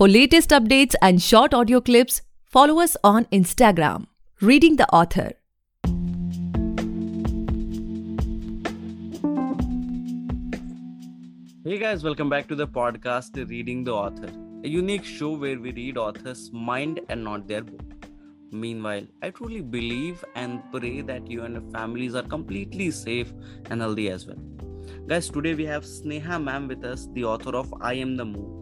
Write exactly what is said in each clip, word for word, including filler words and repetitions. For latest updates and short audio clips, follow us on Instagram, Reading the Author. Hey guys, welcome back to the podcast, Reading the Author, a unique show where we read authors' mind and not their book. Meanwhile, I truly believe and pray that you and your families are completely safe and healthy as well. Guys, today we have Sneha ma'am with us, the author of I Am the Moon.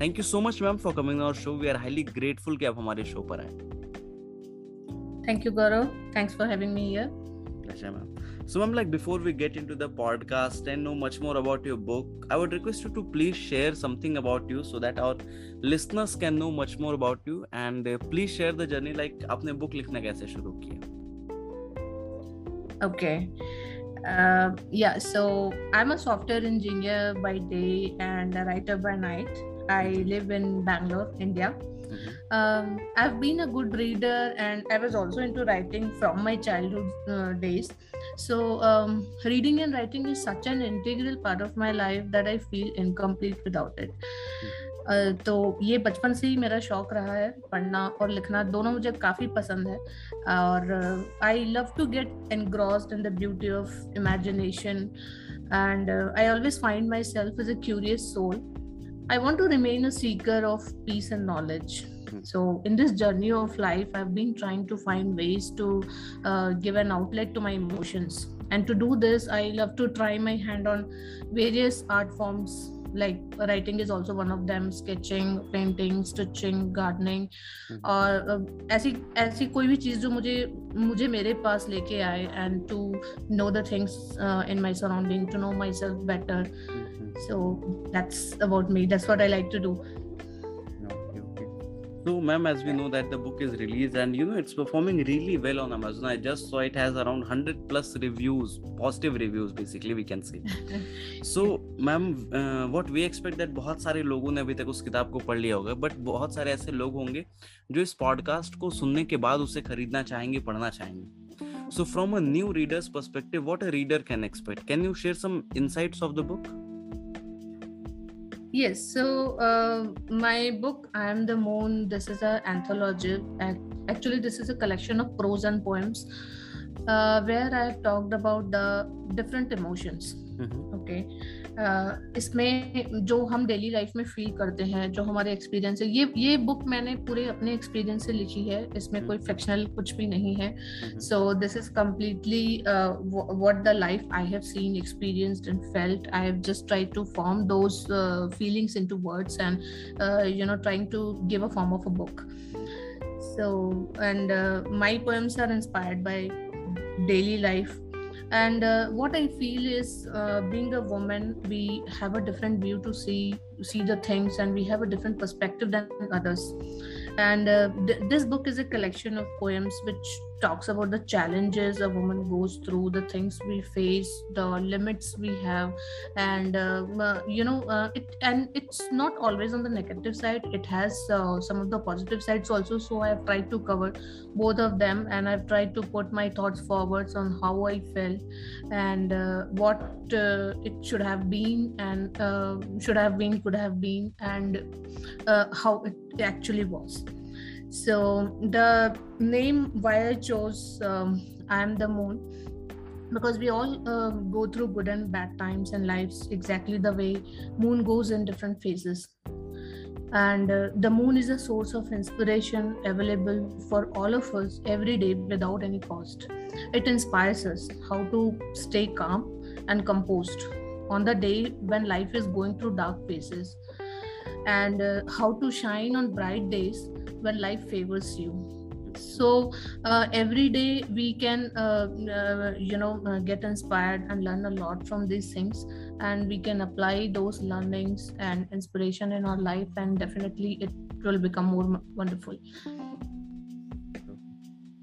Thank you so much ma'am for coming our show. We are highly grateful कि आप हमारे show पर आए. Thank you Gaurav, thanks for having me here. Pleasure ma'am. So ma'am, like before we get into the podcast and know much more about your book, I would request you to please share something about you so that our listeners can know much more about you and please share the journey, like आपने book लिखना कैसे शुरू किया. Okay. Uh, yeah, so I'm a software engineer by day and a writer by night. I live in Bangalore, India. Mm-hmm. Um, I've been a good reader and I was also into writing from my childhood uh, days. So um, reading and writing is such an integral part of my life that I feel incomplete without it. Mm-hmm. तो ये बचपन से ही मेरा शौक रहा है, पढ़ना और लिखना दोनों मुझे काफ़ी पसंद है. और I love to get engrossed in the beauty of imagination and I always find myself as a curious soul. I want to remain a seeker of peace and knowledge. So in this journey of life, I've been trying to find ways to uh, give an outlet to my emotions. And to do this, I love to try my hand on various art forms, like writing is also one of them, sketching, painting, stitching, gardening. और ऐसी ऐसी कोई भी चीज़ जो मुझे मुझे मेरे पास लेके आए and to know the things uh, in my surrounding, to know myself better. So that's about me. That's what I like to do. So ma'am, as we know that the book is released and you know it's performing really well on Amazon. I just saw it has around one hundred plus reviews, positive reviews basically we can say. So ma'am, uh, what we expect that बहुत सारे लोगों ने अभी तक उस किताब को पढ़ लिया होगा, but बहुत सारे ऐसे लोग होंगे जो इस podcast को सुनने के बाद उसे खरीदना चाहेंगे, पढ़ना चाहेंगे. So from a new reader's perspective, what a reader can expect? Can you share some insights of the book? Yes, so uh, my book, I Am the Moon, this is an anthology. Actually, this is a collection of prose and poems uh, where I have talked about the different emotions. Mm-hmm. Okay. Uh, इसमें जो हम daily life में feel करते हैं, जो हमारे experience है, ये ये book मैंने पूरे अपने experience से लिखी है. इसमें mm-hmm. कोई fictional कुछ भी नहीं है. Mm-hmm. So this is completely uh, w- what the life I have seen, experienced and felt. I have just tried to form those uh, feelings into words and uh, you know trying to give a form of a book. So and uh, my poems are inspired by daily life. And uh, what I feel is, uh, being a woman, we have a different view to see see the things, and we have a different perspective than others. And uh, th- this book is a collection of poems which talks about the challenges a woman goes through, the things we face, the limits we have, and uh, uh, you know, uh, it and it's not always on the negative side. It has uh, some of the positive sides also. So I've tried to cover both of them, and I've tried to put my thoughts forwards on how I felt and uh, what uh, it should have been and uh, should have been, could have been, and uh, how it actually was. So the name why I chose um, I Am the Moon, because we all uh, go through good and bad times in lives exactly the way moon goes in different phases. And uh, the moon is a source of inspiration available for all of us every day without any cost. It inspires us how to stay calm and composed on the day when life is going through dark phases, and uh, how to shine on bright days when life favors you. So uh, every day we can uh, uh, you know uh, get inspired and learn a lot from these things, and we can apply those learnings and inspiration in our life, and definitely it will become more wonderful.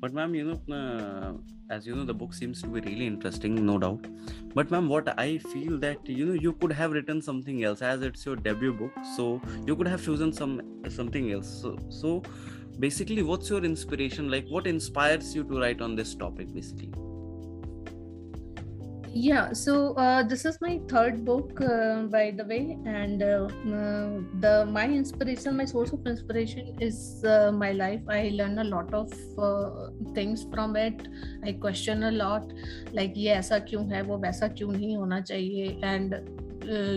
But ma'am, you know, uh, as you know, the book seems to be really interesting, no doubt. But ma'am, what I feel that, you know, you could have written something else, as it's your debut book. So you could have chosen some something else. So, so basically, what's your inspiration? Like, what inspires you to write on this topic, basically? Yeah, so uh, this is my third book, uh, by the way, and uh, the my inspiration, my source of inspiration is uh, my life. I learn a lot of uh, things from it. I question a lot, like ये ऐसा क्यों है, वो वैसा क्यों नहीं होना चाहिए, and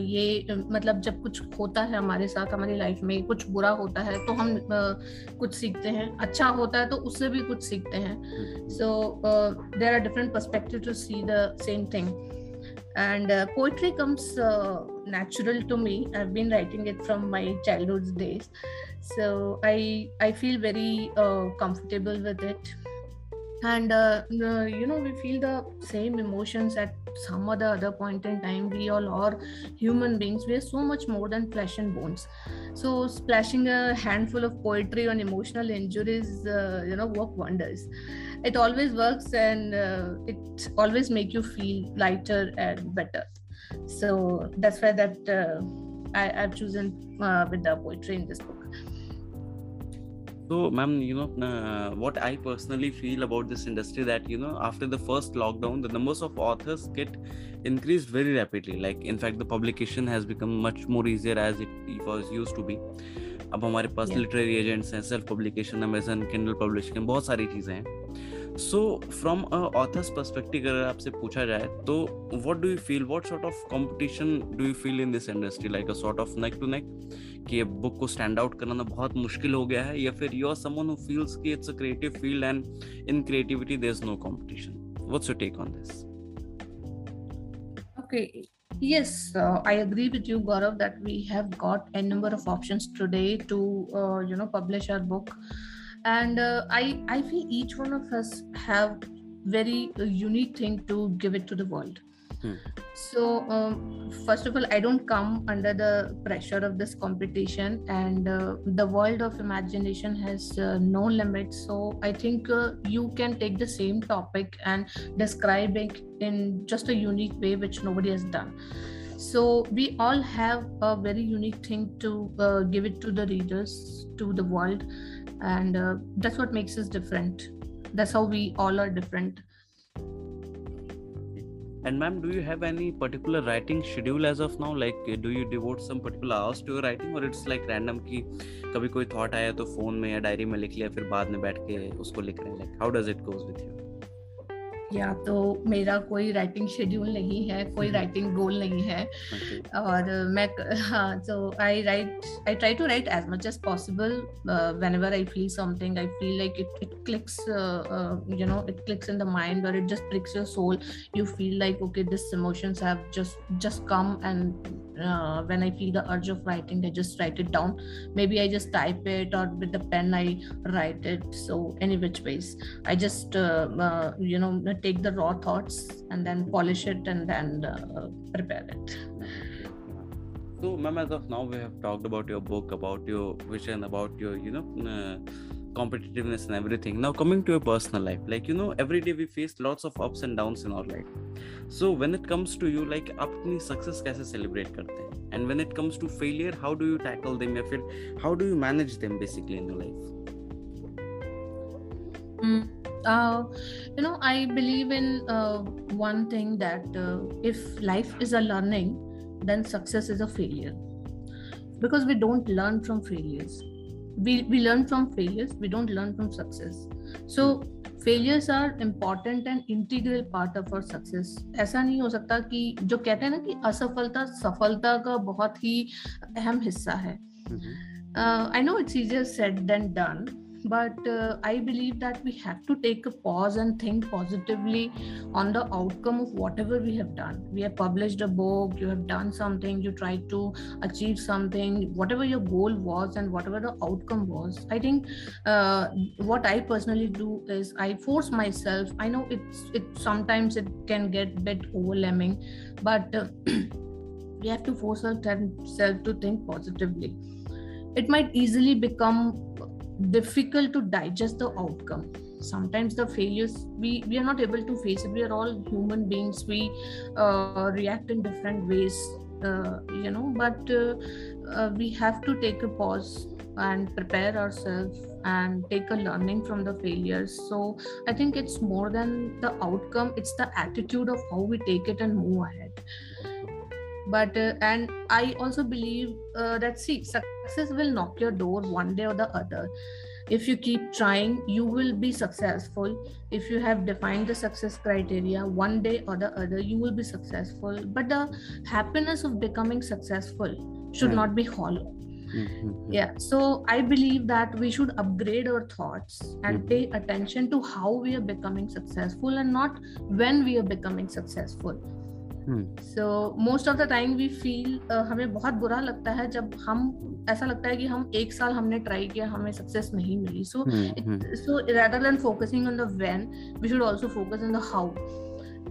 ये मतलब जब कुछ होता है हमारे साथ, हमारी लाइफ में कुछ बुरा होता है तो हम uh, कुछ सीखते हैं, अच्छा होता है तो उससे भी कुछ सीखते हैं. So there are different perspective to see the same thing, and poetry comes natural to me. I've been writing it from my childhood days, so I I feel very uh, comfortable with it. And uh, you know, we feel the same emotions at some other other point in time. We all are human beings. We are so much more than flesh and bones. So splashing a handful of poetry on emotional injuries, uh, you know, work wonders. It always works, and uh, it always make you feel lighter and better. So that's why that uh, I I've chosen uh, with the poetry in this book. So, ma'am, you know, uh, what I personally feel about this industry that, you know, after the first lockdown, the numbers of authors get increased very rapidly. Like, in fact, the publication has become much more easier as it was used to be. अब हमारे पास literary agents हैं, self publication, Amazon, Kindle publishing, बहुत सारी चीजें हैं. So, from a author's perspective, अगर आपसे पूछा जाए, तो what do you feel? What sort of competition do you feel in this industry? Like a sort of neck to neck? कि ये बुक को स्टैंड आउट करना बहुत मुश्किल हो गया है, या फिर you are someone who feels कि it's a creative field and in creativity there is no competition. What's your take on this? Okay, yes, uh, I agree with you, Gaurav, that we have got a number of options today to uh, you know, publish our book, and uh, I I feel each one of us have very uh, unique thing to give it to the world. So um, first of all, I don't come under the pressure of this competition, and uh, the world of imagination has uh, no limits. So I think uh, you can take the same topic and describe it in just a unique way which nobody has done. So we all have a very unique thing to uh, give it to the readers, to the world, and uh, that's what makes us different. That's how we all are different. And ma'am, do you have any particular writing schedule as of now? Like, do you devote some particular hours to your writing, or it's like random कि कभी कोई thought आया तो phone में या diary में लिख लिया, फिर बाद में बैठ के उसको लिख रहे हैं? Like, how does it goes with you? या तो मेरा कोई राइटिंग शेड्यूल नहीं है, कोई राइटिंग गोल नहीं है, और मैं हाँ तो I write I try to write as much as possible whenever I feel something. I feel like it it clicks, you know, it clicks in the mind और it just pricks your soul. You feel like okay, this emotions have just just come, and when I feel the urge of writing, I just write it down. Maybe I just type it, और with the pen I write it. So any which ways I just you know take the raw thoughts and then polish it and then uh, prepare it. So, ma'am, as of now, we have talked about your book, about your vision, about your, you know, uh, competitiveness and everything. Now, coming to your personal life, like, you know, every day we face lots of ups and downs in our life. So, when it comes to you, like, आप अपनी success कैसे celebrate करते हैं? And when it comes to failure, how do you tackle them? या फिर how do you manage them basically in your life? Mm. Uh, you know, I believe in uh, one thing, that uh, if life is a learning, then success is a failure, because we don't learn from failures. We we learn from failures. We don't learn from success. So failures are important and integral part of our success. ऐसा नहीं हो सकता कि जो कहते हैं ना कि असफलता सफलता का बहुत ही अहम हिस्सा है. Uh, I know it's easier said than done. But uh, I believe that we have to take a pause and think positively on the outcome of whatever we have done. We have published a book, you have done something, you tried to achieve something, whatever your goal was and whatever the outcome was. I think uh, what I personally do is I force myself. I know it's it sometimes it can get a bit overwhelming, but uh, we have to force ourselves to think positively. It might easily become difficult to digest the outcome. Sometimes the failures we we are not able to face it. We are all human beings. We uh, react in different ways uh, you know, but uh, uh, we have to take a pause and prepare ourselves and take a learning from the failures. So I think it's more than the outcome, it's the attitude of how we take it and move ahead. But uh, and I also believe uh, that see, success will knock your door one day or the other. If you keep trying, you will be successful. If you have defined the success criteria, one day or the other you will be successful. But the happiness of becoming successful should right. not be hollow. Mm-hmm. Yeah, so I believe that we should upgrade our thoughts and mm-hmm. pay attention to how we are becoming successful and not when we are becoming successful. So most of the time we feel uh, हमें बहुत बुरा लगता है जब हम ऐसा लगता है कि हम एक साल हमने ट्राई किया हमें सक्सेस नहीं मिली. So it, so rather than focusing on the when, we should also focus on the how.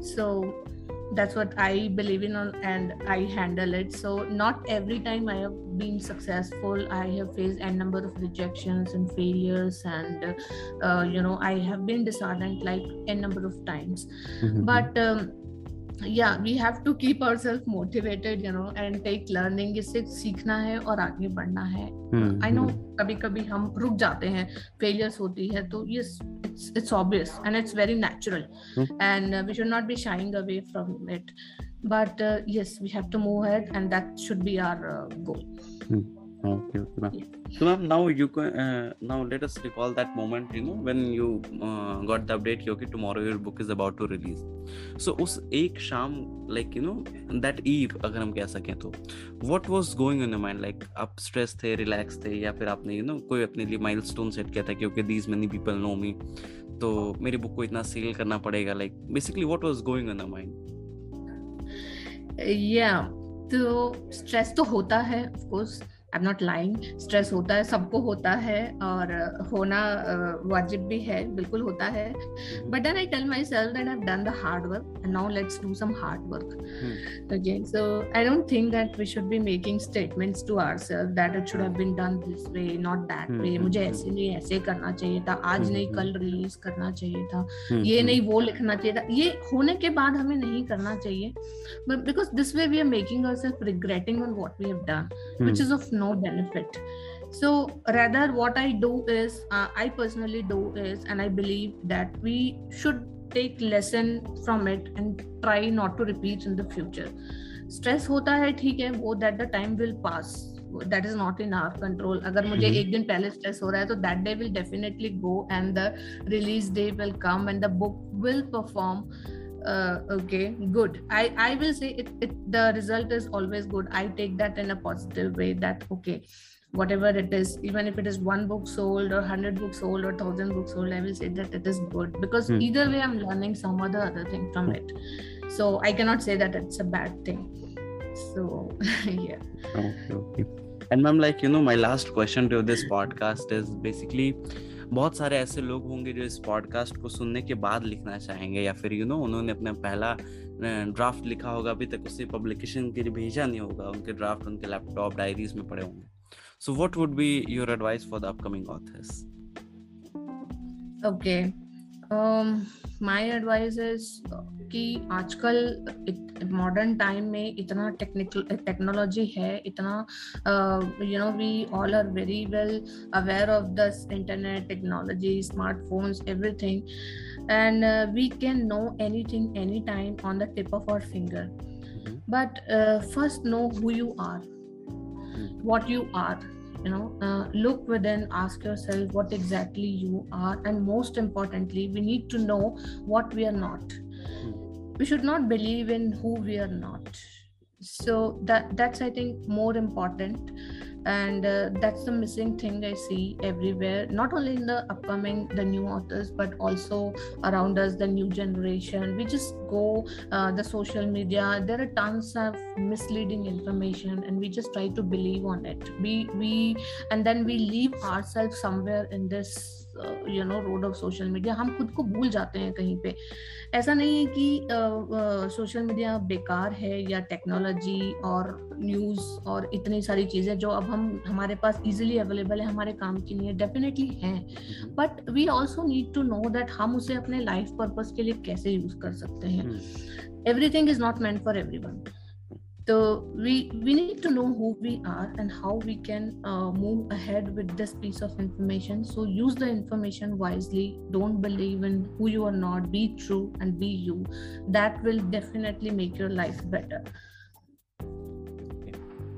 So that's what I believe in and I handle it. So not every time I have been successful. I have faced a number of rejections and failures and uh, you know, I have been disheartened like a number of times. But um, yeah, we have to keep ourselves motivated, you know, and take learning. इससे सीखना है और आगे बढ़ना है. I know कभी कभी हम रुक जाते हैं, failures होती है तो yes, it's it's obvious and it's very natural, and we should not be shying away from it. But uh, yes, we have to move ahead, and that should be our uh, goal. Okay, okay, ma'am. Yeah. So ma'am, now you can uh, now let us recall that moment, you know, when you uh, got the update कि tomorrow your book is about to release. So उस एक शाम, like you know, that eve अगर हम कह सकें तो, what was going on in your mind? Like आप stress थे, relax थे, या फिर आपने you know कोई अपने लिए milestone set किया था कि okay these many people know me, तो मेरी book को इतना sell करना पड़ेगा. Like basically what was going on in your mind? Yeah, तो stress तो होता है, of course. I'm not lying, stress होता है, सबको होता है और होना वाजिब भी है, बिल्कुल होता है. But then I tell myself that I've done the hard work and now let's do some hard work. Hmm. Again, so I don't think that we should be making statements to ourselves that it should have been done this way, not that hmm. way. मुझे ऐसे नहीं ऐसे करना चाहिए था, आज hmm. नहीं कल रिलीज करना चाहिए था, hmm. ये नहीं वो लिखना चाहिए था, ये होने के बाद हमें नहीं करना चाहिए. But because this way we are making ourselves regretting on what we have done, hmm. which is of no benefit. So rather what I do is uh, I personally do is, and I believe that we should take lesson from it and try not to repeat in the future. Stress होता है, ठीक है, वो that the time will pass, that is not in our control. अगर मुझे एक दिन पहले stress हो रहा है तो that day will definitely go and the release day will come and the book will perform Uh, okay, good. I, I will say it, it. The result is always good. I take that in a positive way. That okay, whatever it is, even if it is one book sold or hundred books sold or thousand books sold, I will say that it is good because hmm. either way I'm learning some other other thing from it. So I cannot say that it's a bad thing. So yeah. Okay, okay. And ma'am, like you know, my last question to this podcast is basically. बहुत सारे ऐसे लोग होंगे जो इस podcast को सुनने के बाद लिखना चाहेंगे या फिर यू नो उन्होंने अपना पहला ड्राफ्ट लिखा होगा, अभी तक उसे पब्लिकेशन के लिए भेजा नहीं होगा, उनके ड्राफ्ट उनके लैपटॉप डायरीज में पड़े होंगे. So what would be your advice for the upcoming authors? Okay, my advice is कि आजकल मॉडर्न टाइम में इतना टेक्निकल टेक्नोलॉजी है, इतना you know we all are very well aware of this internet technology, smartphones, everything, and we can know anything any time on the tip of our finger. But first know who you are, what you are. You know, uh, look within, ask yourself what exactly you are, and most importantly, we need to know what we are not. We should not believe in who we are not. So that that's I think more important, and uh, that's the missing thing I see everywhere. Not only in the upcoming the new authors, but also around us the new generation. We just go uh, the social media. There are tons of misleading information, and we just try to believe on it. We we and then we leave ourselves somewhere in this. You know road of social media. हम खुद को भूल जाते हैं कहीं पे. ऐसा नहीं है कि सोशल uh, मीडिया uh, बेकार है या टेक्नोलॉजी और न्यूज़ और इतनी सारी चीज़ें जो अब हम हमारे पास इजीली अवेलेबल है हमारे काम के लिए, डेफिनेटली हैं. But we also need to know that हम उसे अपने लाइफ पर्पस के लिए कैसे यूज़ कर सकते हैं. Everything is not meant for everyone. So we we need to know who we are and how we can uh, move ahead with this piece of information. So use the information wisely. Don't believe in who you are not. Be true and be you. That will definitely make your life better.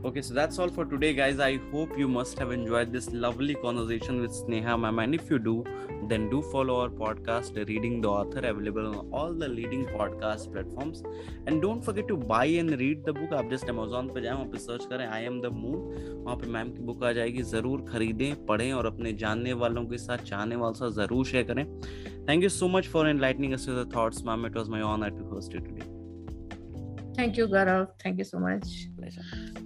Okay, so that's all for today, guys. I hope you must have enjoyed this lovely conversation with Sneha ma'am. And if you do, then do follow our podcast, Reading the Author, available on all the leading podcast platforms. And don't forget to buy and read the book. आप just Amazon पे जाएं, वहाँ पे search करें I Am the Moon. वहाँ पे ma'am की book आ जाएगी. ज़रूर खरीदें, पढ़ें और अपने जानने वालों के साथ, चाहने वालों के साथ ज़रूर शेयर करें. Thank you so much for enlightening us with your thoughts, ma'am. It was my honor to host you today. Thank you, Gaurav. Thank you so much. Pleasure.